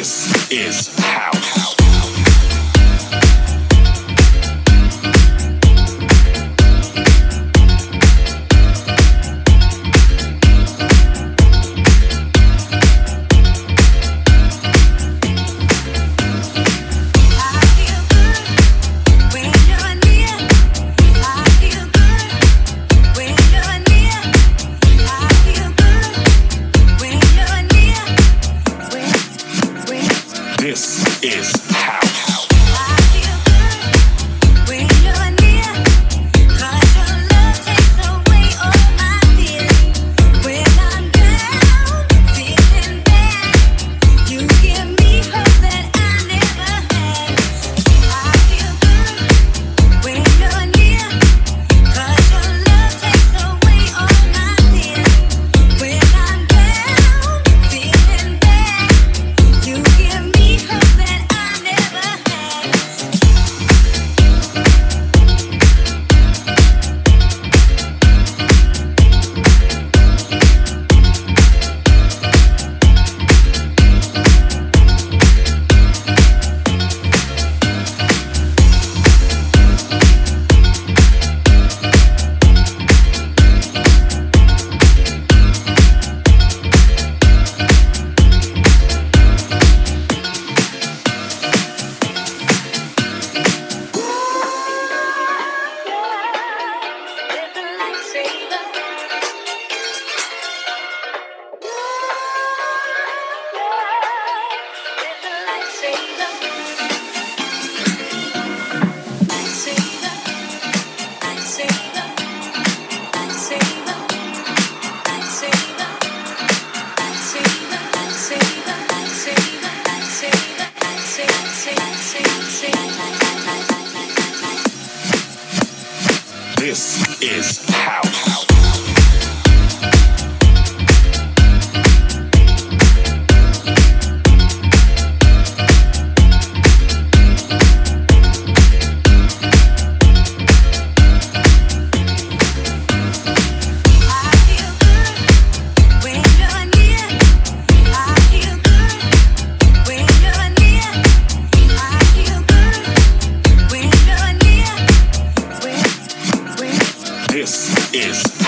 This is house. This is house. This is house. This is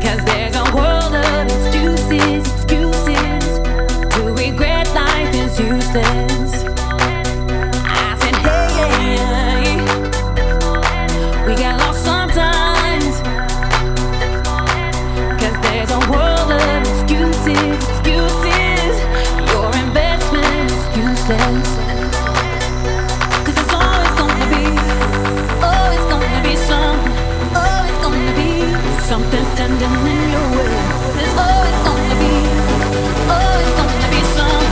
'Cause there's a world of excuses to regret life is useless. I said, hey, we got lost sometimes. 'Cause there's a world of excuses. Your investment is useless. Something standing in your way. There's always gonna be some.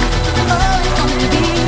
Always gonna be.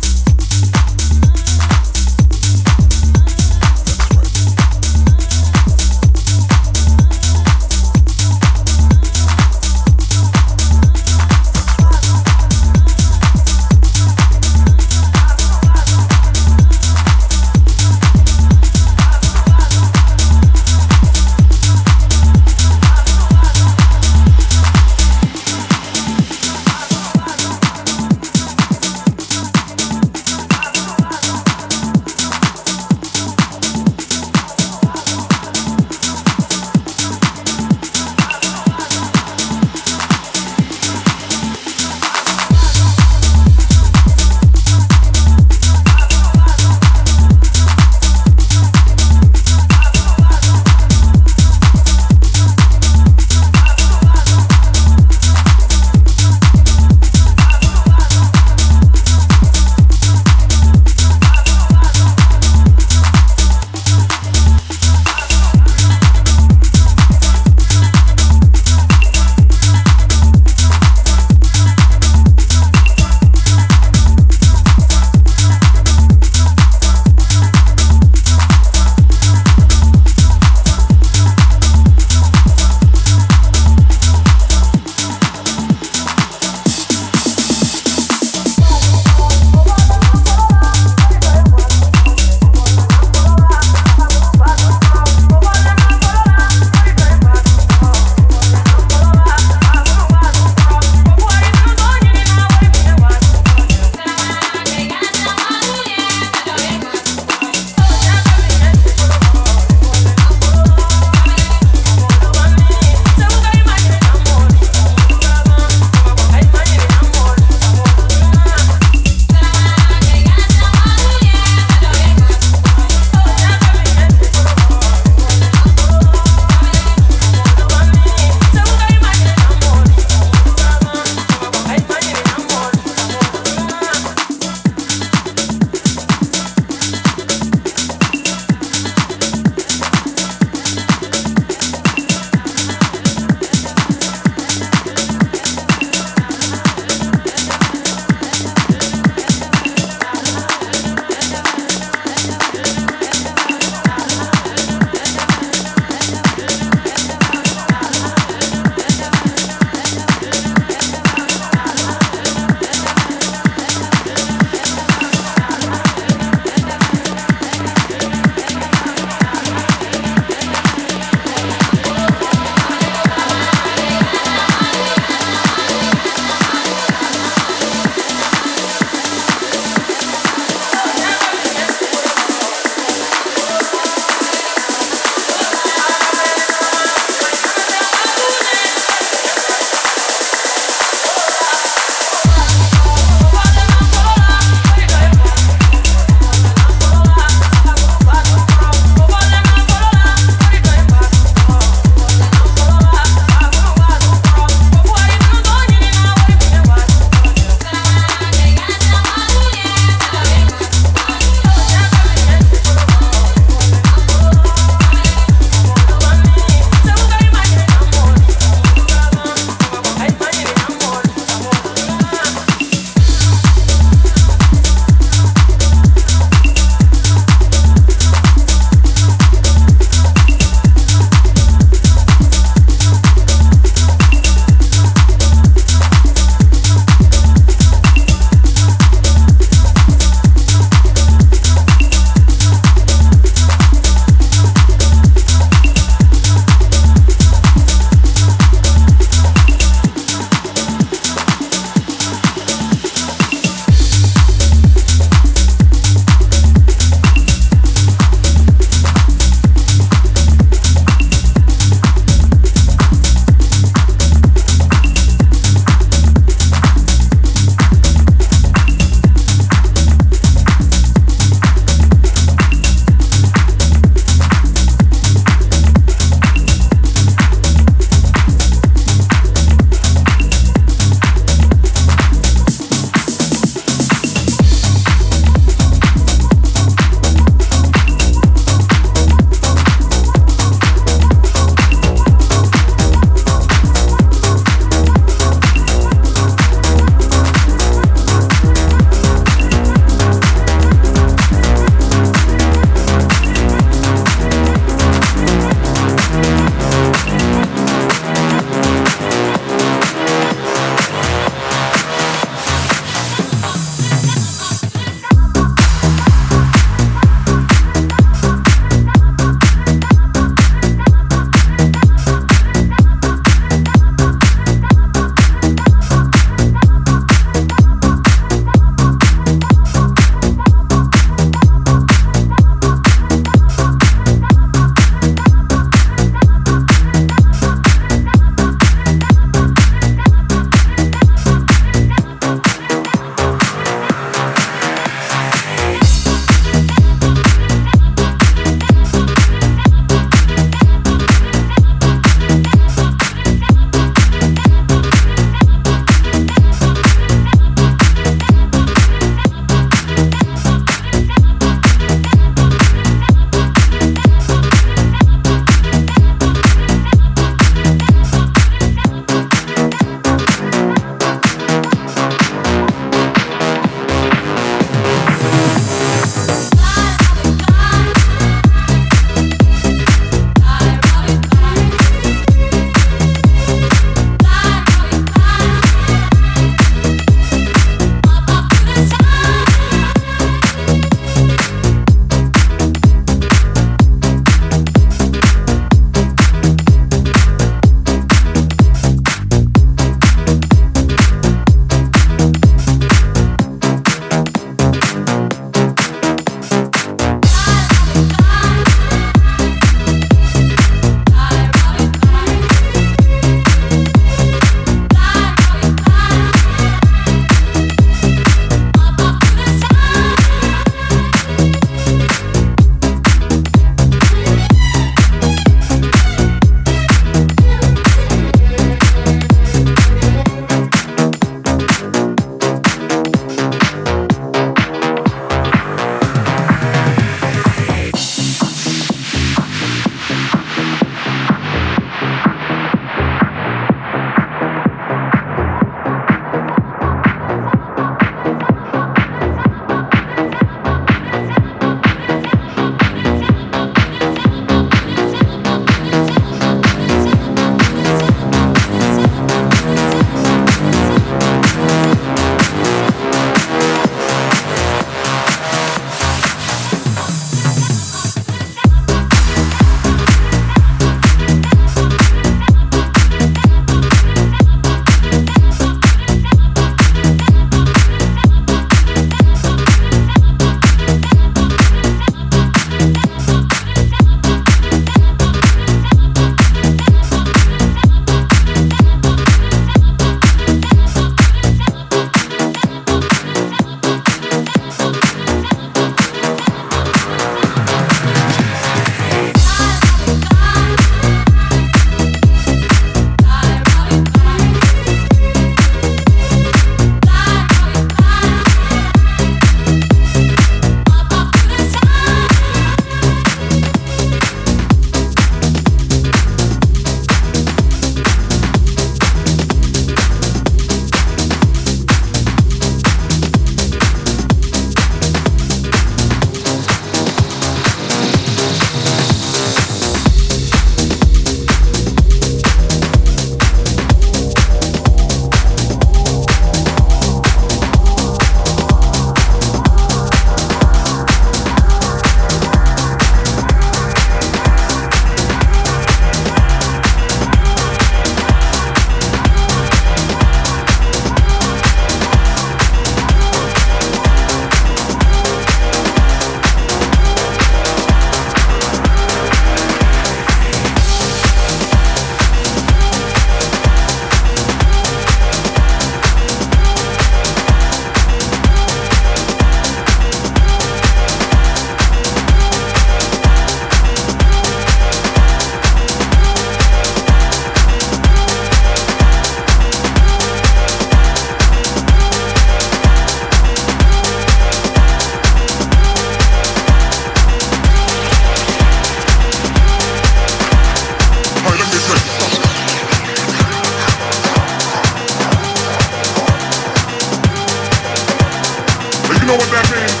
you know what that means.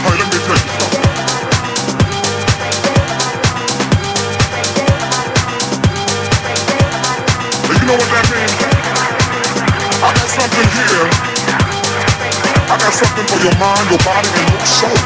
Hey, let me tell you something. You know what that means? I got something here. I got something for your mind, your body, and your soul.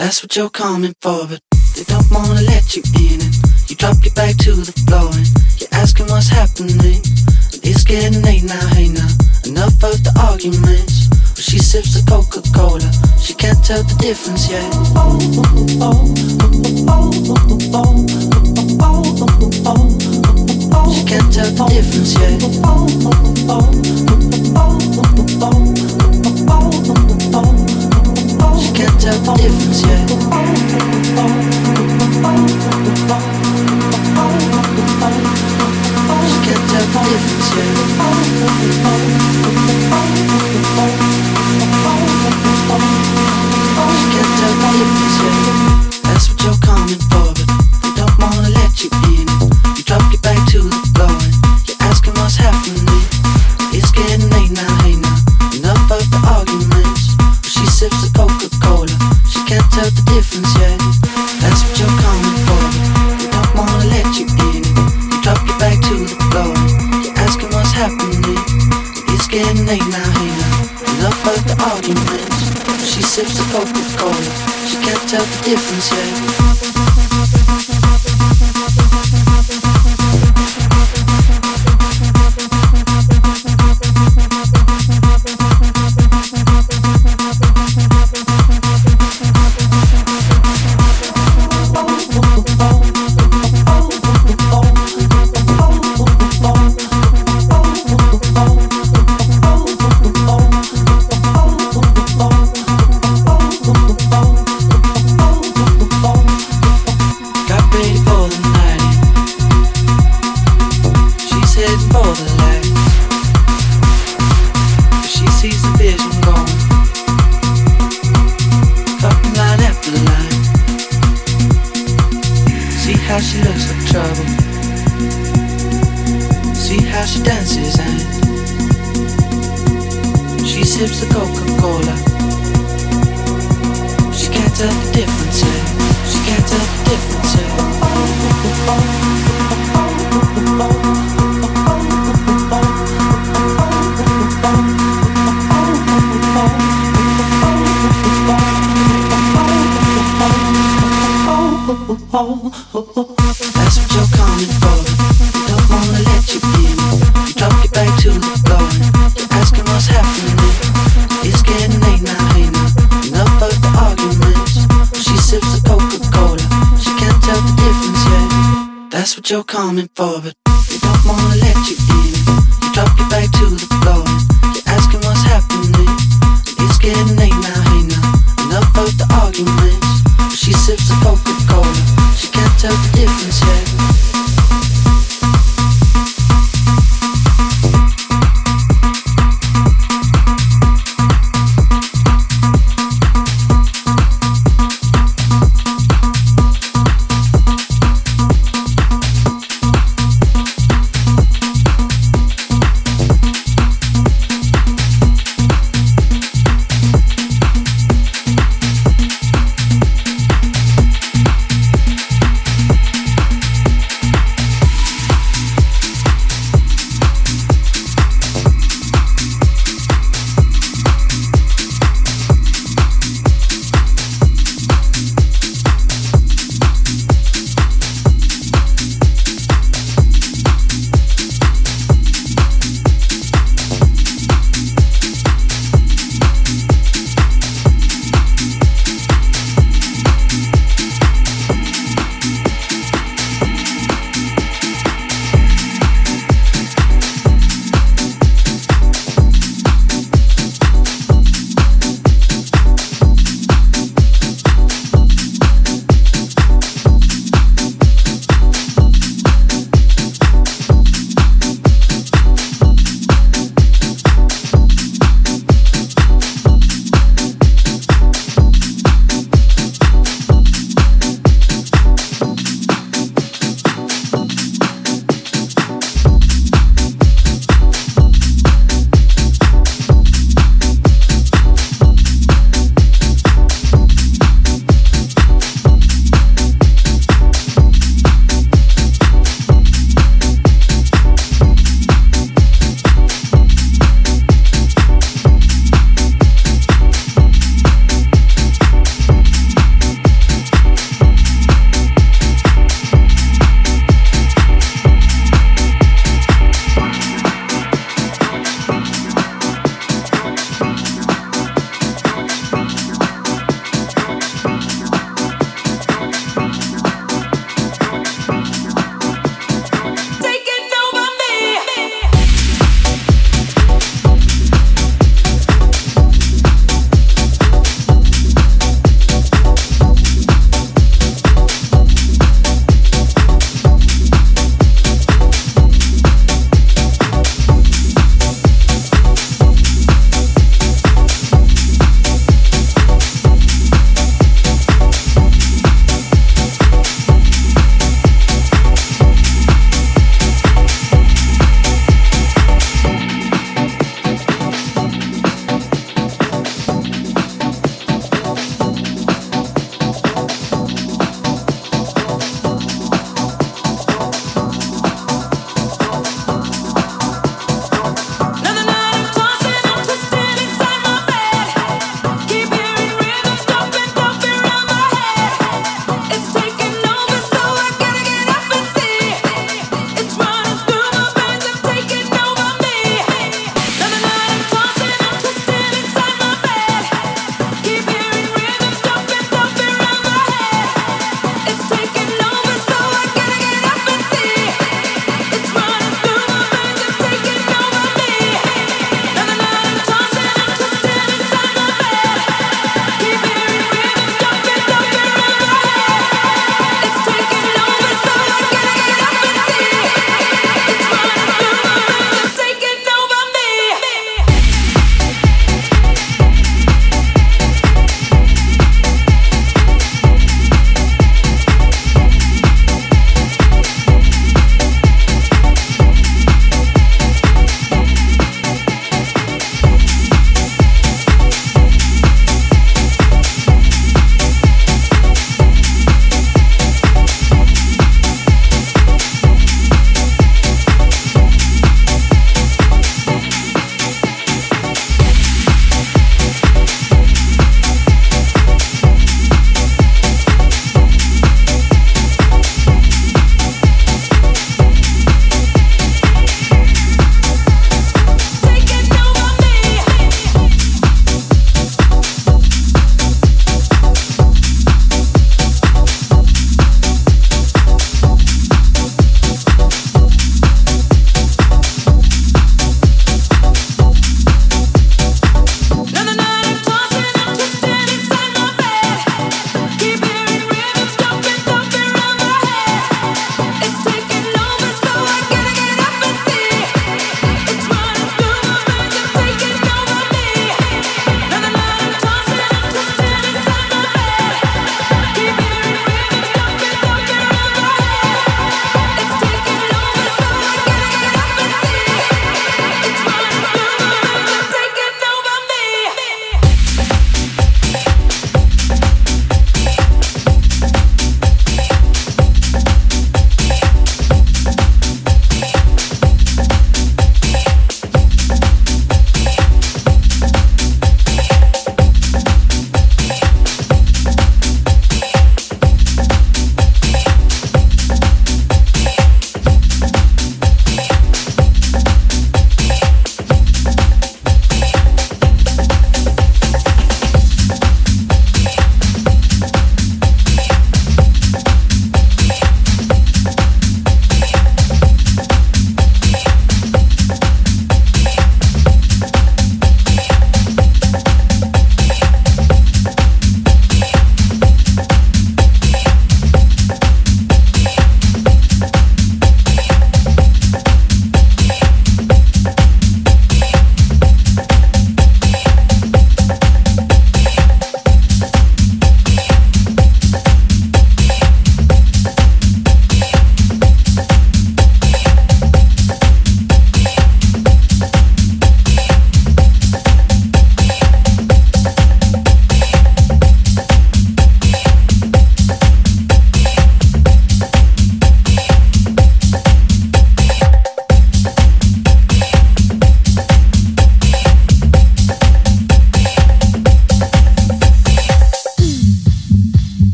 that's what you're coming for, but they don't wanna let you in, and you drop your back to the floor, and you're asking what's happening, and it's getting late now, hey now, enough of the arguments. Well, she sips the Coca-Cola, she can't tell the difference yet. She can't tell the difference yet. She can't tell the difference yet. She can't tell the difference yet. She can't tell the difference yet. That's what you're coming for, but they don't wanna let you in. You drop your back to the floor, and you're asking what's happening. It's getting late now, hey now, enough of the arguments. But she sips the Coca-Cola, she can't tell the difference yet. That's what you're coming for, but they don't wanna let you in. Drop your back to the floor, you're asking what's happening. It's getting late now, hey now, enough of the arguments. She sips the Coca-Cola, she can't tell the difference yet. You're coming for, but they don't wanna let you in. You drop your back to the floor, you're asking what's happening. It's getting late now, hey now, enough of the arguments. But she sips the Coca-Cola, she can't tell the difference yet.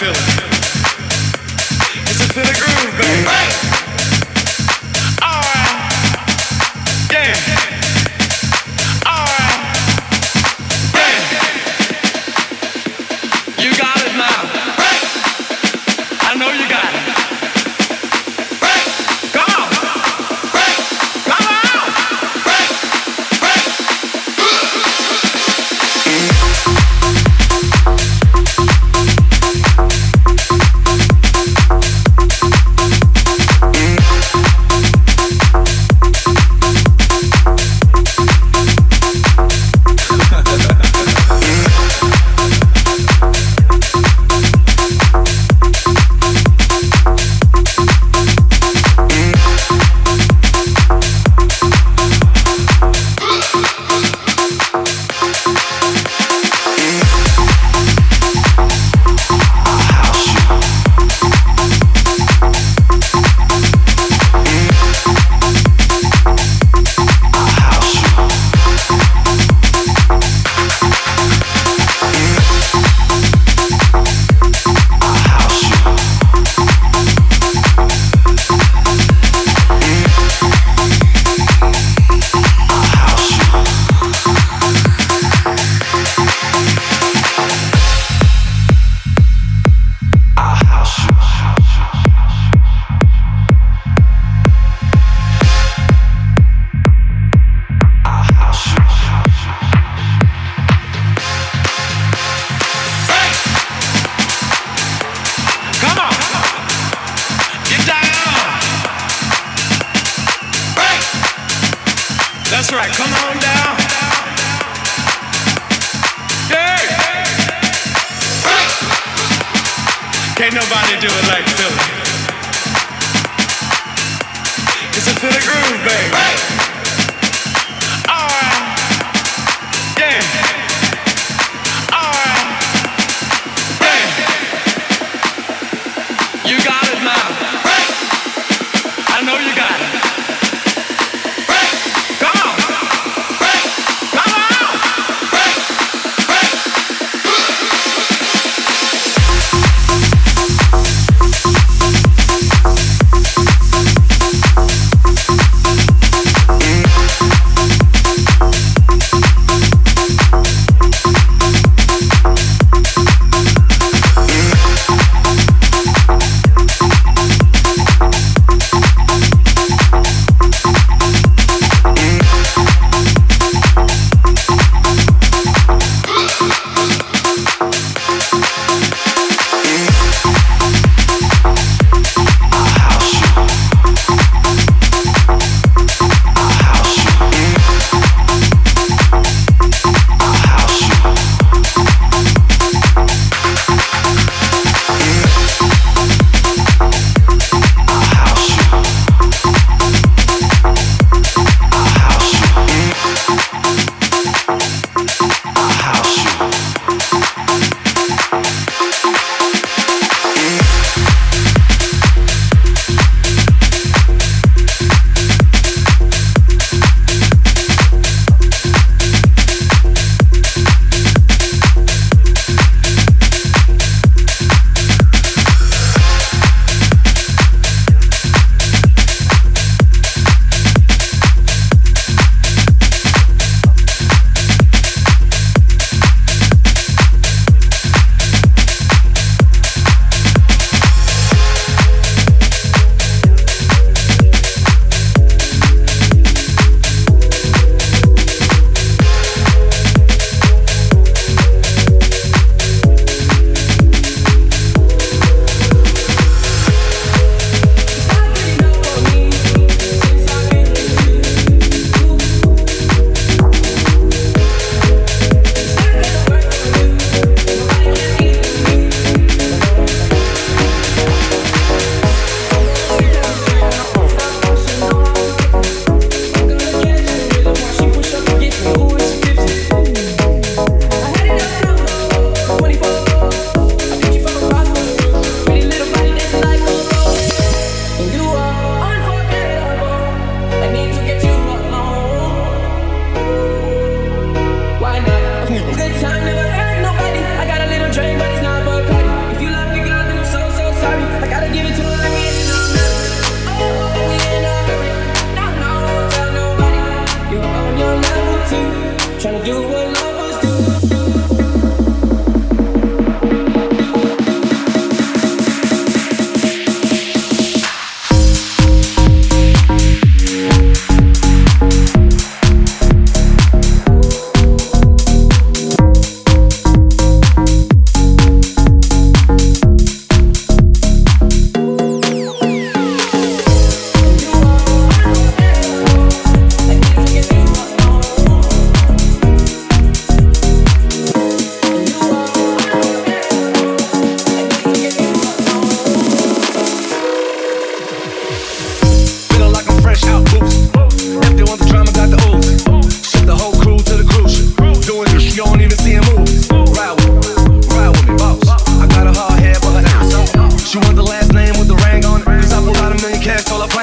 feeling. It's a feeling groove, baby. All right, yeah. That's right, come on down. Hey! Can't nobody do it like Philly. It's a Philly groove, baby. All right, yeah. All right, yeah. You got it now. I know you got it.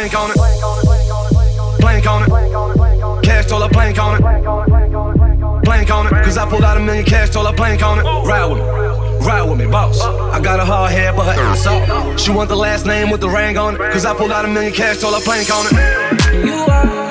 plank on it, plank on it, cash told her plank on it, plank on it, cause I pulled out $1 million cash, told her plank on it. Ride with me, boss. I got a hard head, but her ass off. She want the last name with the ring on it, cause I pulled out $1 million cash, told her plank on it. You are.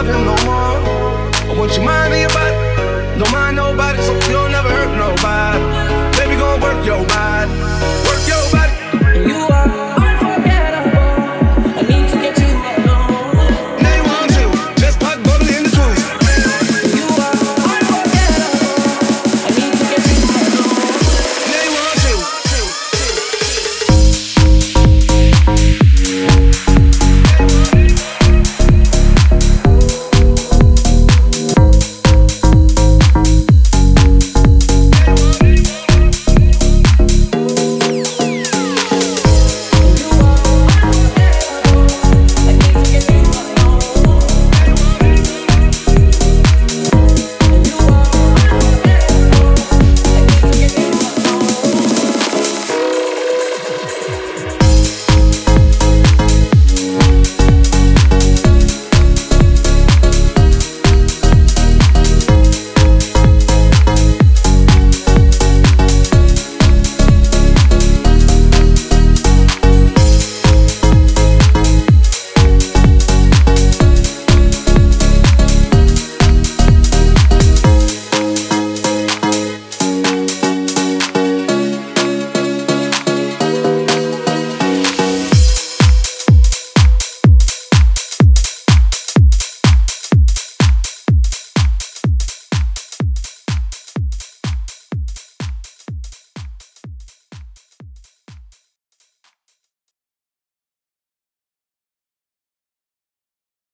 I want you mind me about it. Don't mind nobody, so you